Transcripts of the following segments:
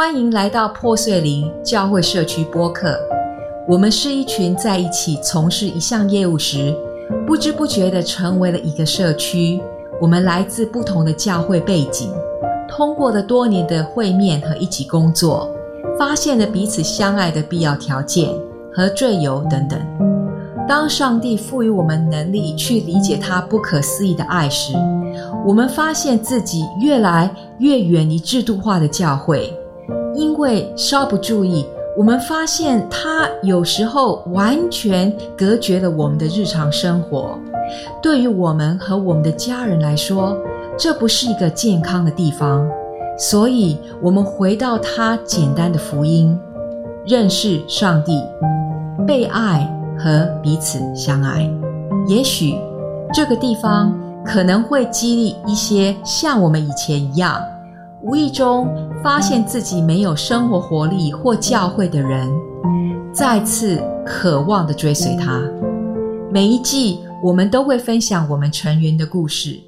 欢迎来到破碎灵教会社区播客。我们是一群在一起从事一项业务时，不知不觉地成为了一个社区。我们来自不同的教会背景，通过了多年的会面和一起工作，发现了彼此相爱的必要条件和罪由等等。当上帝赋予我们能力去理解他不可思议的爱时，我们发现自己越来越远离制度化的教会，因为稍不注意，我们发现它有时候完全隔绝了我们的日常生活。对于我们和我们的家人来说，这不是一个健康的地方，所以我们回到它简单的福音，认识上帝，被爱和彼此相爱。也许这个地方可能会激励一些像我们以前一样，无意中发现自己没有生活活力或教会的人，再次渴望地追随他。每一季我们都会分享我们成员的故事，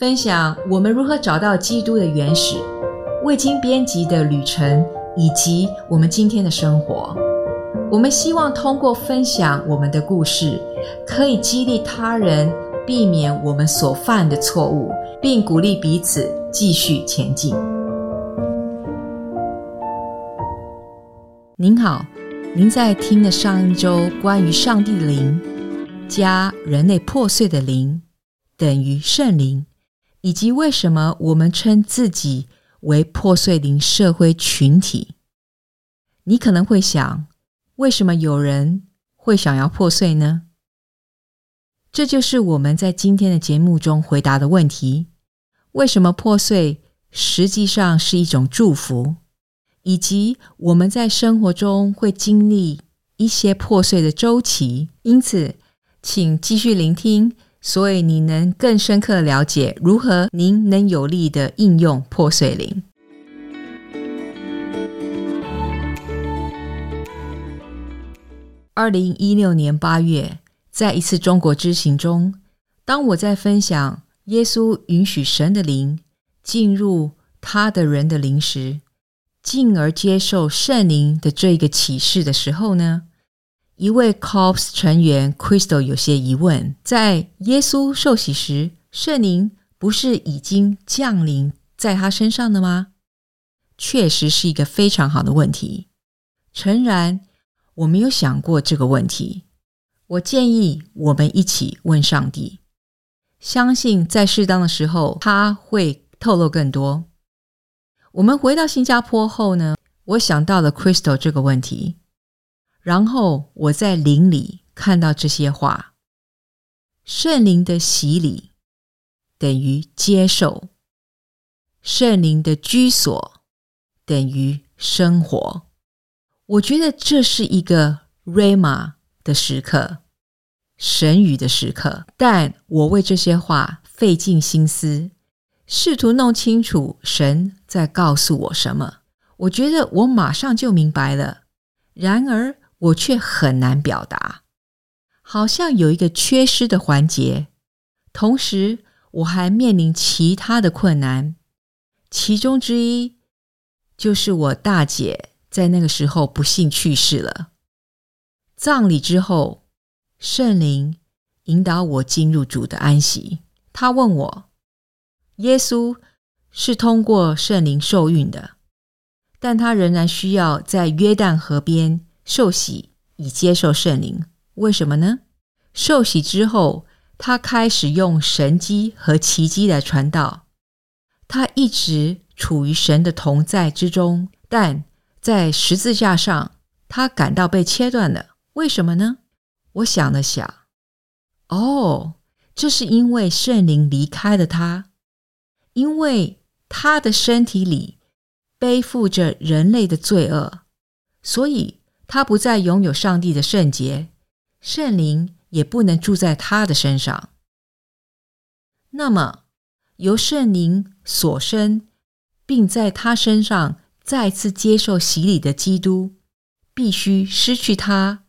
分享我们如何找到基督的原始，未经编辑的旅程，以及我们今天的生活。我们希望通过分享我们的故事，可以激励他人避免我们所犯的错误，并鼓励彼此继续前进。您好，您在听的上一周关于上帝的灵加人类破碎的灵等于圣灵，以及为什么我们称自己为破碎灵社会群体。你可能会想，为什么有人会想要破碎呢？这就是我们在今天的节目中回答的问题：为什么破碎实际上是一种祝福，以及我们在生活中会经历一些破碎的周期。因此，请继续聆听，所以你能更深刻了解如何您能有力地应用破碎灵。2016年8月在一次中国之行中，当我在分享耶稣允许神的灵进入他的人的灵时，进而接受圣灵的这个启示的时候呢，一位 COPS 成员 Crystal 有些疑问：在耶稣受洗时，圣灵不是已经降临在他身上的吗？确实是一个非常好的问题。诚然，我没有想过这个问题。我建议我们一起问上帝，相信在适当的时候他会透露更多。我们回到新加坡后呢，我想到了 Crystal 这个问题，然后我在灵里看到这些话：圣灵的洗礼等于接受，圣灵的居所等于生活。我觉得这是一个 Rhema的时刻，神语的时刻，但我为这些话费尽心思，试图弄清楚神在告诉我什么。我觉得我马上就明白了，然而我却很难表达，好像有一个缺失的环节。同时我还面临其他的困难，其中之一就是我大姐在那个时候不幸去世了。葬礼之后，圣灵引导我进入主的安息。他问我，耶稣是通过圣灵受孕的，但他仍然需要在约旦河边受洗以接受圣灵，为什么呢？受洗之后，他开始用神迹和奇迹来传道。他一直处于神的同在之中，但在十字架上他感到被切断了。为什么呢？我想了想，这是因为圣灵离开了他，因为他的身体里背负着人类的罪恶，所以他不再拥有上帝的圣洁，圣灵也不能住在他的身上。那么，由圣灵所生，并在他身上再次接受洗礼的基督，必须失去他，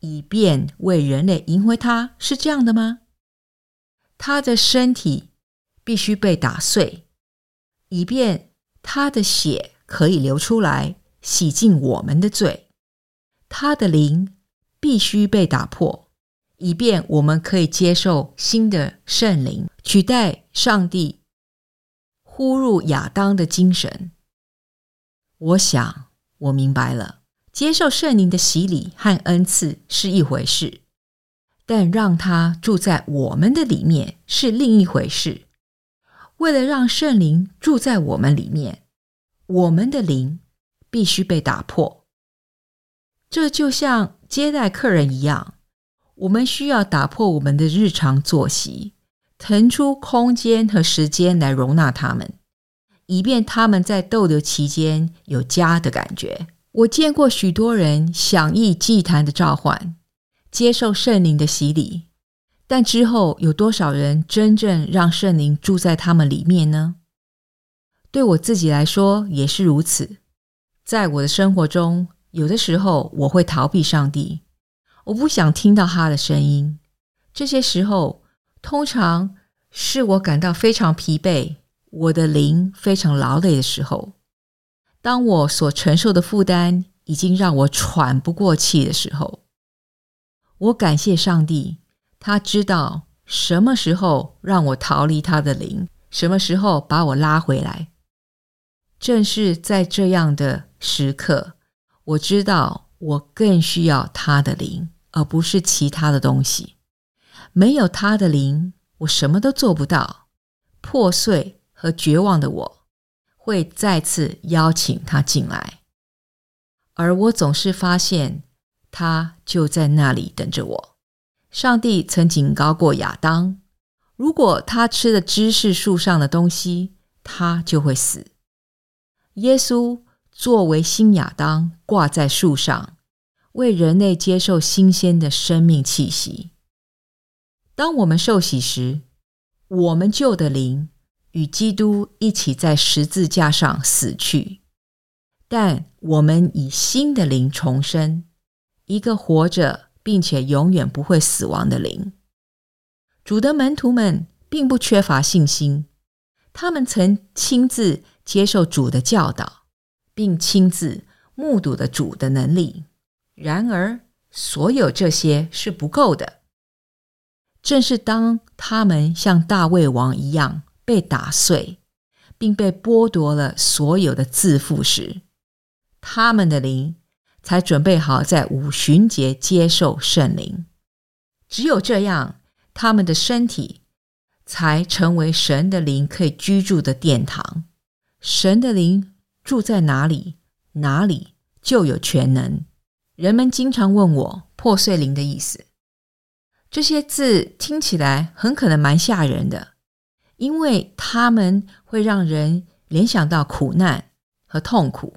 以便为人类赢回他，是这样的吗？他的身体必须被打碎，以便他的血可以流出来，洗净我们的罪。他的灵必须被打破，以便我们可以接受新的圣灵，取代上帝呼入亚当的精神。我想我明白了，接受圣灵的洗礼和恩赐是一回事，但让他住在我们的里面是另一回事。为了让圣灵住在我们里面，我们的灵必须被打破。这就像接待客人一样，我们需要打破我们的日常作息，腾出空间和时间来容纳他们，以便他们在逗留期间有家的感觉。我见过许多人响应祭坛的召唤，接受圣灵的洗礼，但之后有多少人真正让圣灵住在他们里面呢？对我自己来说也是如此。在我的生活中，有的时候我会逃避上帝，我不想听到他的声音。这些时候通常是我感到非常疲惫，我的灵非常劳累的时候，当我所承受的负担已经让我喘不过气的时候，我感谢上帝，他知道什么时候让我逃离他的灵，什么时候把我拉回来。正是在这样的时刻，我知道我更需要他的灵，而不是其他的东西。没有他的灵，我什么都做不到。破碎和绝望的我会再次邀请他进来，而我总是发现他就在那里等着我。上帝曾警告过亚当，如果他吃了知识树上的东西，他就会死。耶稣作为新亚当挂在树上，为人类接受新鲜的生命气息。当我们受洗时，我们旧的灵与基督一起在十字架上死去，但我们以新的灵重生，一个活着并且永远不会死亡的灵。主的门徒们并不缺乏信心，他们曾亲自接受主的教导，并亲自目睹了主的能力。然而，所有这些是不够的。正是当他们像大卫王一样被打碎，并被剥夺了所有的自负时，他们的灵才准备好在五旬节接受圣灵。只有这样，他们的身体才成为神的灵可以居住的殿堂。神的灵住在哪里，哪里就有全能。人们经常问我破碎灵的意思，这些字听起来很可能蛮吓人的，因为他们会让人联想到苦难和痛苦，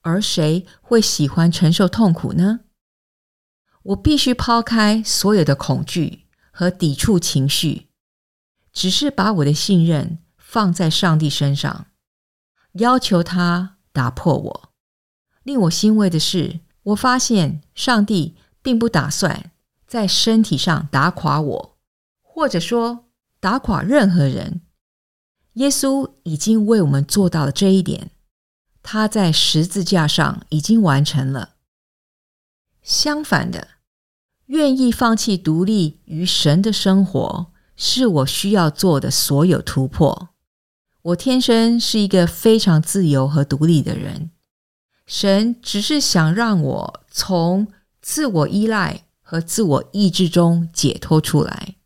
而谁会喜欢承受痛苦呢？我必须抛开所有的恐惧和抵触情绪，只是把我的信任放在上帝身上，要求他打破我。令我欣慰的是，我发现上帝并不打算在身体上打垮我，或者说打垮任何人。耶稣已经为我们做到了这一点，他在十字架上已经完成了。相反的，愿意放弃独立于神的生活是我需要做的所有突破。我天生是一个非常自由和独立的人，神只是想让我从自我依赖和自我意志中解脱出来，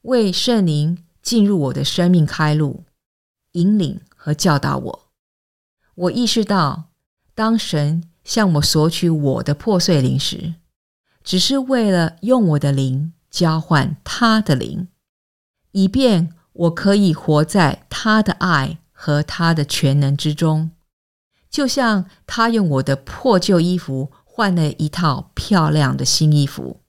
为圣灵进入我的生命开路，引领和教导我。我意识到，当神向我索取我的破碎灵时，只是为了用我的灵交换他的灵，以便我可以活在他的爱和他的全能之中，就像他用我的破旧衣服换了一套漂亮的新衣服，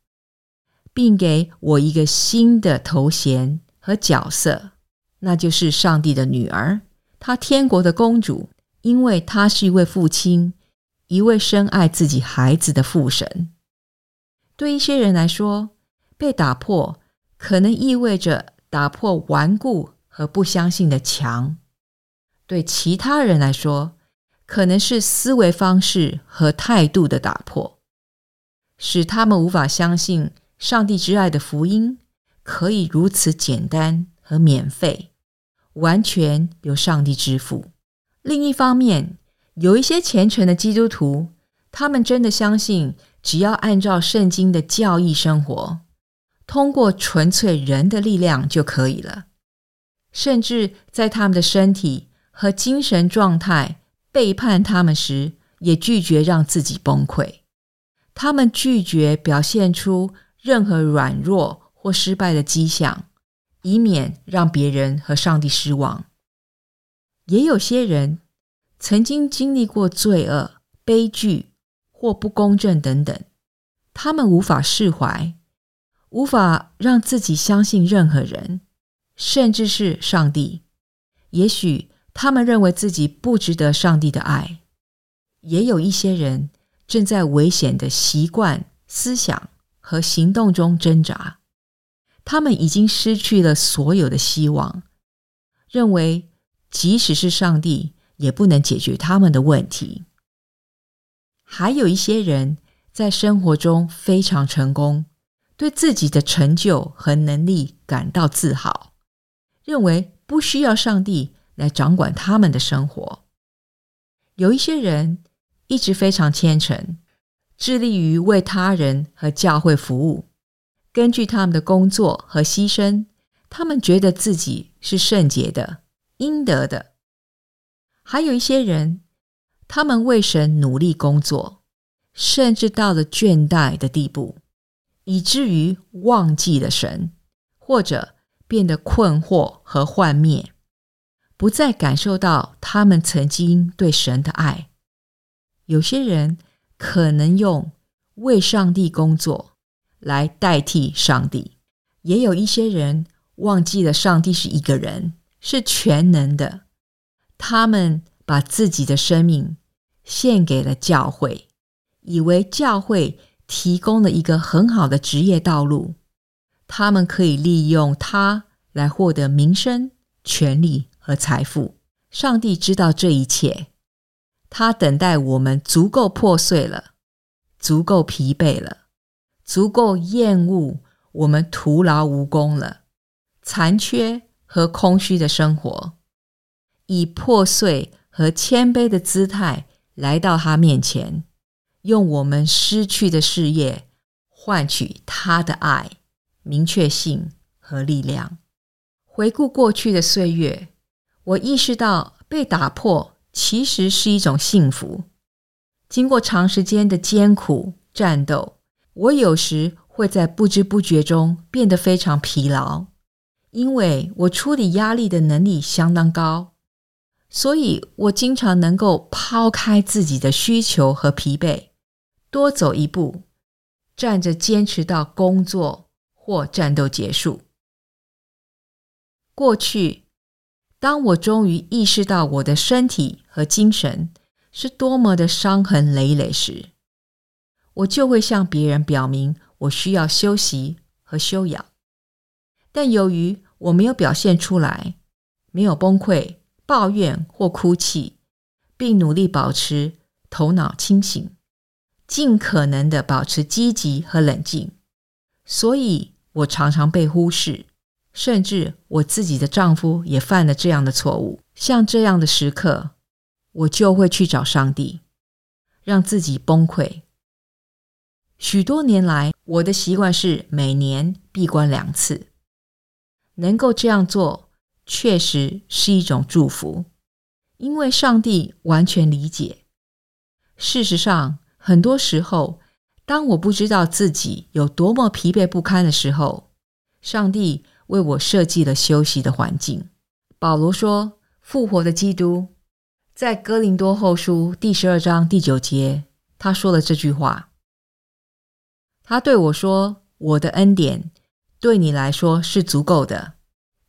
并给我一个新的头衔和角色，那就是上帝的女儿，她天国的公主。因为她是一位父亲，一位深爱自己孩子的父神。对一些人来说，被打破可能意味着打破顽固和不相信的墙。对其他人来说，可能是思维方式和态度的打破，使他们无法相信上帝之爱的福音可以如此简单和免费，完全由上帝支付。另一方面，有一些虔诚的基督徒，他们真的相信只要按照圣经的教义生活，通过纯粹人的力量就可以了，甚至在他们的身体和精神状态背叛他们时，也拒绝让自己崩溃。他们拒绝表现出任何软弱或失败的迹象，以免让别人和上帝失望。也有些人曾经经历过罪恶、悲剧或不公正等等，他们无法释怀，无法让自己相信任何人，甚至是上帝。也许他们认为自己不值得上帝的爱。也有一些人正在危险的习惯、思想和行动中挣扎，他们已经失去了所有的希望，认为即使是上帝也不能解决他们的问题。还有一些人在生活中非常成功，对自己的成就和能力感到自豪，认为不需要上帝来掌管他们的生活。有一些人一直非常虔诚，致力于为他人和教会服务。根据他们的工作和牺牲，他们觉得自己是圣洁的、应得的。还有一些人，他们为神努力工作，甚至到了倦怠的地步，以至于忘记了神，或者变得困惑和幻灭，不再感受到他们曾经对神的爱。有些人可能用为上帝工作来代替上帝。也有一些人忘记了上帝是一个人，是全能的。他们把自己的生命献给了教会，以为教会提供了一个很好的职业道路，他们可以利用它来获得名声、权力和财富。上帝知道这一切，他等待我们足够破碎了，足够疲惫了，足够厌恶我们徒劳无功了、残缺和空虚的生活，以破碎和谦卑的姿态来到他面前，用我们失去的事业换取他的爱、明确性和力量。回顾过去的岁月，我意识到被打破其实是一种幸福。经过长时间的艰苦战斗，我有时会在不知不觉中变得非常疲劳，因为我处理压力的能力相当高，所以我经常能够抛开自己的需求和疲惫，多走一步，站着坚持到工作或战斗结束。过去当我终于意识到我的身体和精神是多么的伤痕累累时，我就会向别人表明我需要休息和休养。但由于我没有表现出来，没有崩溃、抱怨或哭泣，并努力保持头脑清醒，尽可能地保持积极和冷静，所以我常常被忽视。甚至我自己的丈夫也犯了这样的错误。像这样的时刻，我就会去找上帝，让自己崩溃。许多年来，我的习惯是每年闭关2次。能够这样做，确实是一种祝福，因为上帝完全理解。事实上，很多时候，当我不知道自己有多么疲惫不堪的时候，上帝为我设计了休息的环境。保罗说，复活的基督在哥林多后书第12章第9节，他说了这句话。他对我说，我的恩典对你来说是足够的，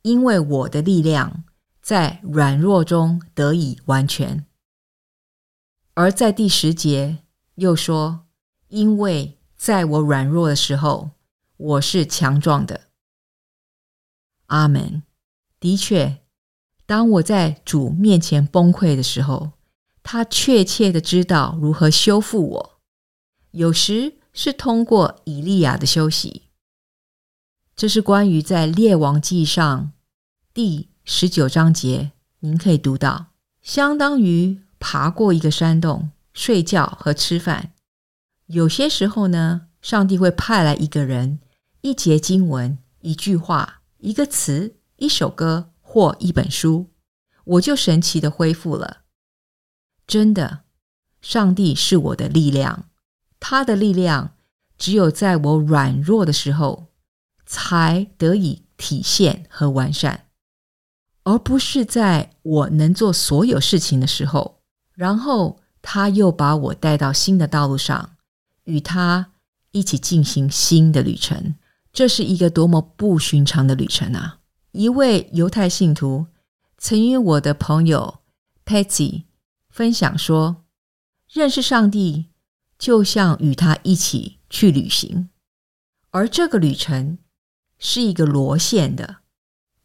因为我的力量在软弱中得以完全。而在第10节又说，因为在我软弱的时候，我是强壮的。阿们。的确，当我在主面前崩溃的时候，他确切地知道如何修复我，有时是通过以利亚的休息。这是关于在列王记上第19章节，您可以读到，相当于爬过一个山洞，睡觉和吃饭。有些时候呢，上帝会派来一个人，一节经文，一句话，一个词，一首歌或一本书，我就神奇地恢复了。真的，上帝是我的力量，他的力量只有在我软弱的时候才得以体现和完善，而不是在我能做所有事情的时候，然后他又把我带到新的道路上，与他一起进行新的旅程。这是一个多么不寻常的旅程啊！一位犹太信徒曾与我的朋友 Patsy 分享说，认识上帝就像与他一起去旅行，而这个旅程是一个螺线的，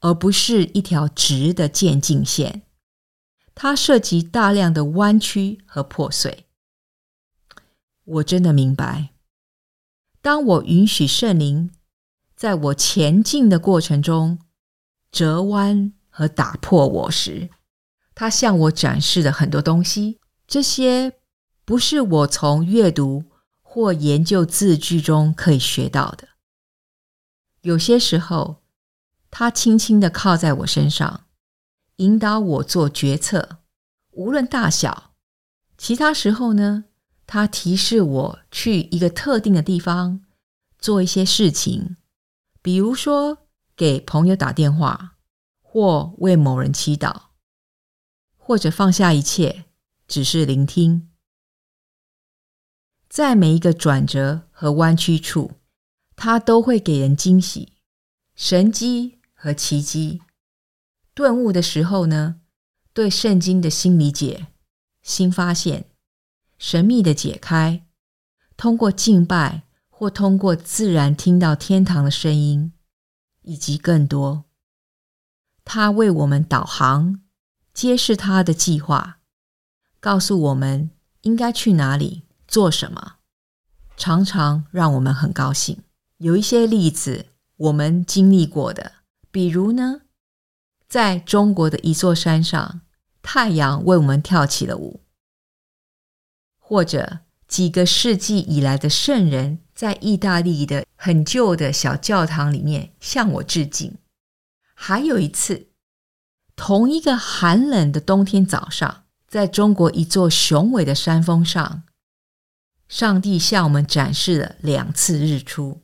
而不是一条直的渐进线，它涉及大量的弯曲和破碎。我真的明白，当我允许圣灵在我前进的过程中折弯和打破我时，他向我展示了很多东西，这些不是我从阅读或研究字句中可以学到的。有些时候，他轻轻地靠在我身上，引导我做决策，无论大小。其他时候呢，他提示我去一个特定的地方做一些事情，比如说给朋友打电话，或为某人祈祷，或者放下一切，只是聆听。在每一个转折和弯曲处，他都会给人惊喜、神迹和奇迹。顿悟的时候呢，对圣经的新理解、新发现、神秘的解开，通过敬拜或通过自然听到天堂的声音，以及更多。他为我们导航，揭示他的计划，告诉我们应该去哪里，做什么，常常让我们很高兴。有一些例子我们经历过的，比如呢，在中国的一座山上，太阳为我们跳起了舞，或者几个世纪以来的圣人在意大利的很旧的小教堂里面向我致敬。还有一次，同一个寒冷的冬天早上，在中国一座雄伟的山峰上，上帝向我们展示了2次日出。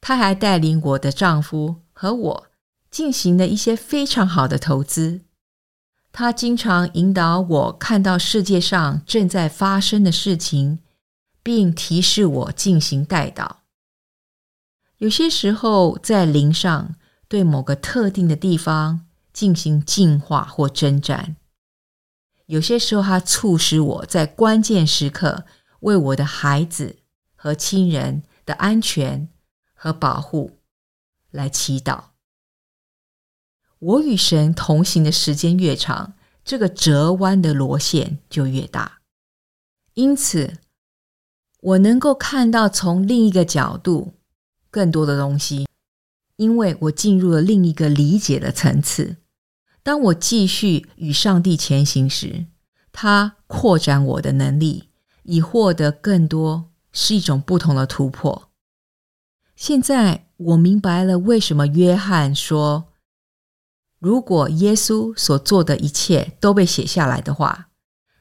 他还带领我的丈夫和我进行了一些非常好的投资。他经常引导我看到世界上正在发生的事情，并提示我进行代祷。有些时候在灵上对某个特定的地方进行进化或征战。有些时候他促使我在关键时刻为我的孩子和亲人的安全和保护来祈祷。我与神同行的时间越长，这个折弯的螺线就越大。因此，我能够看到从另一个角度更多的东西，因为我进入了另一个理解的层次。当我继续与上帝前行时，他扩展我的能力，以获得更多，是一种不同的突破。现在我明白了为什么约翰说，如果耶稣所做的一切都被写下来的话，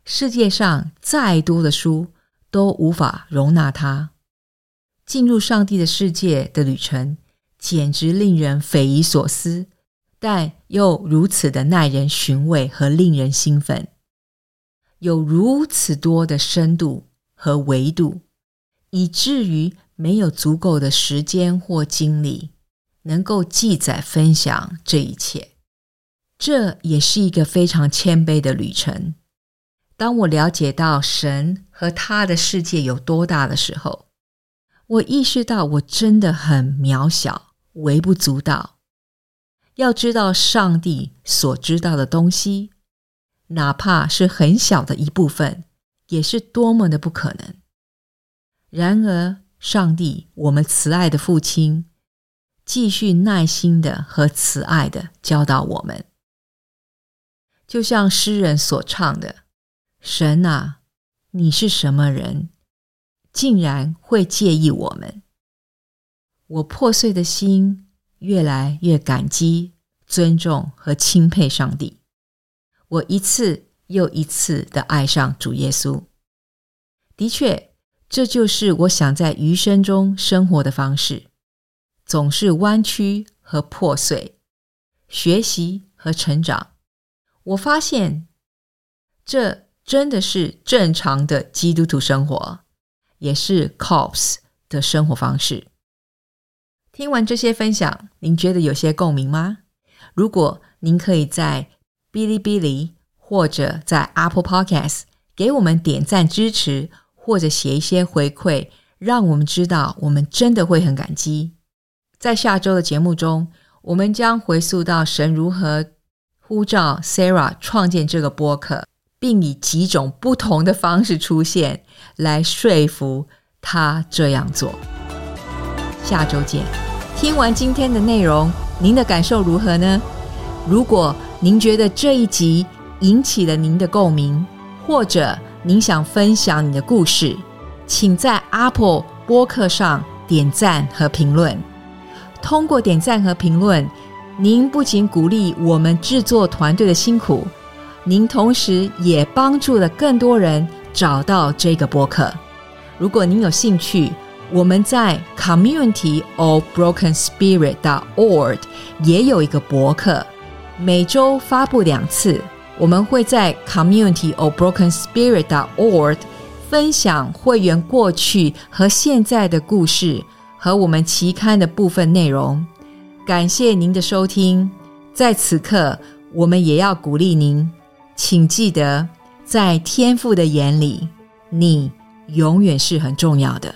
世界上再多的书都无法容纳他。进入上帝的世界的旅程简直令人匪夷所思，但又如此的耐人寻味和令人兴奋。有如此多的深度和维度，以至于没有足够的时间或精力能够记载分享这一切。这也是一个非常谦卑的旅程。当我了解到神和他的世界有多大的时候，我意识到我真的很渺小，微不足道。要知道上帝所知道的东西，哪怕是很小的一部分，也是多么的不可能。然而，上帝，我们慈爱的父亲，继续耐心的和慈爱的教导我们。就像诗人所唱的，神啊，你是什么人，竟然会介意我们。我破碎的心越来越感激、尊重和钦佩上帝。我一次又一次地爱上主耶稣。的确，这就是我想在余生中生活的方式，总是弯曲和破碎，学习和成长。我发现，这真的是正常的基督徒生活，也是 Corps 的生活方式。听完这些分享，您觉得有些共鸣吗？如果您可以在哔哩哔哩或者在 Apple Podcast 给我们点赞支持，或者写一些回馈，让我们知道，我们真的会很感激。在下周的节目中，我们将回溯到神如何呼召 Sarah 创建这个播客，并以几种不同的方式出现，来说服她这样做。下周见。听完今天的内容，您的感受如何呢？如果您觉得这一集引起了您的共鸣，或者您想分享你的故事，请在 Apple 播客上点赞和评论。通过点赞和评论，您不仅鼓励我们制作团队的辛苦，您同时也帮助了更多人找到这个播客。如果您有兴趣，我们在 communityofbrokenspirit.org 也有一个博客，每周发布2次。我们会在 communityofbrokenspirit.org 分享会员过去和现在的故事和我们期刊的部分内容。感谢您的收听，在此刻我们也要鼓励您，请记得，在天父的眼里，你永远是很重要的。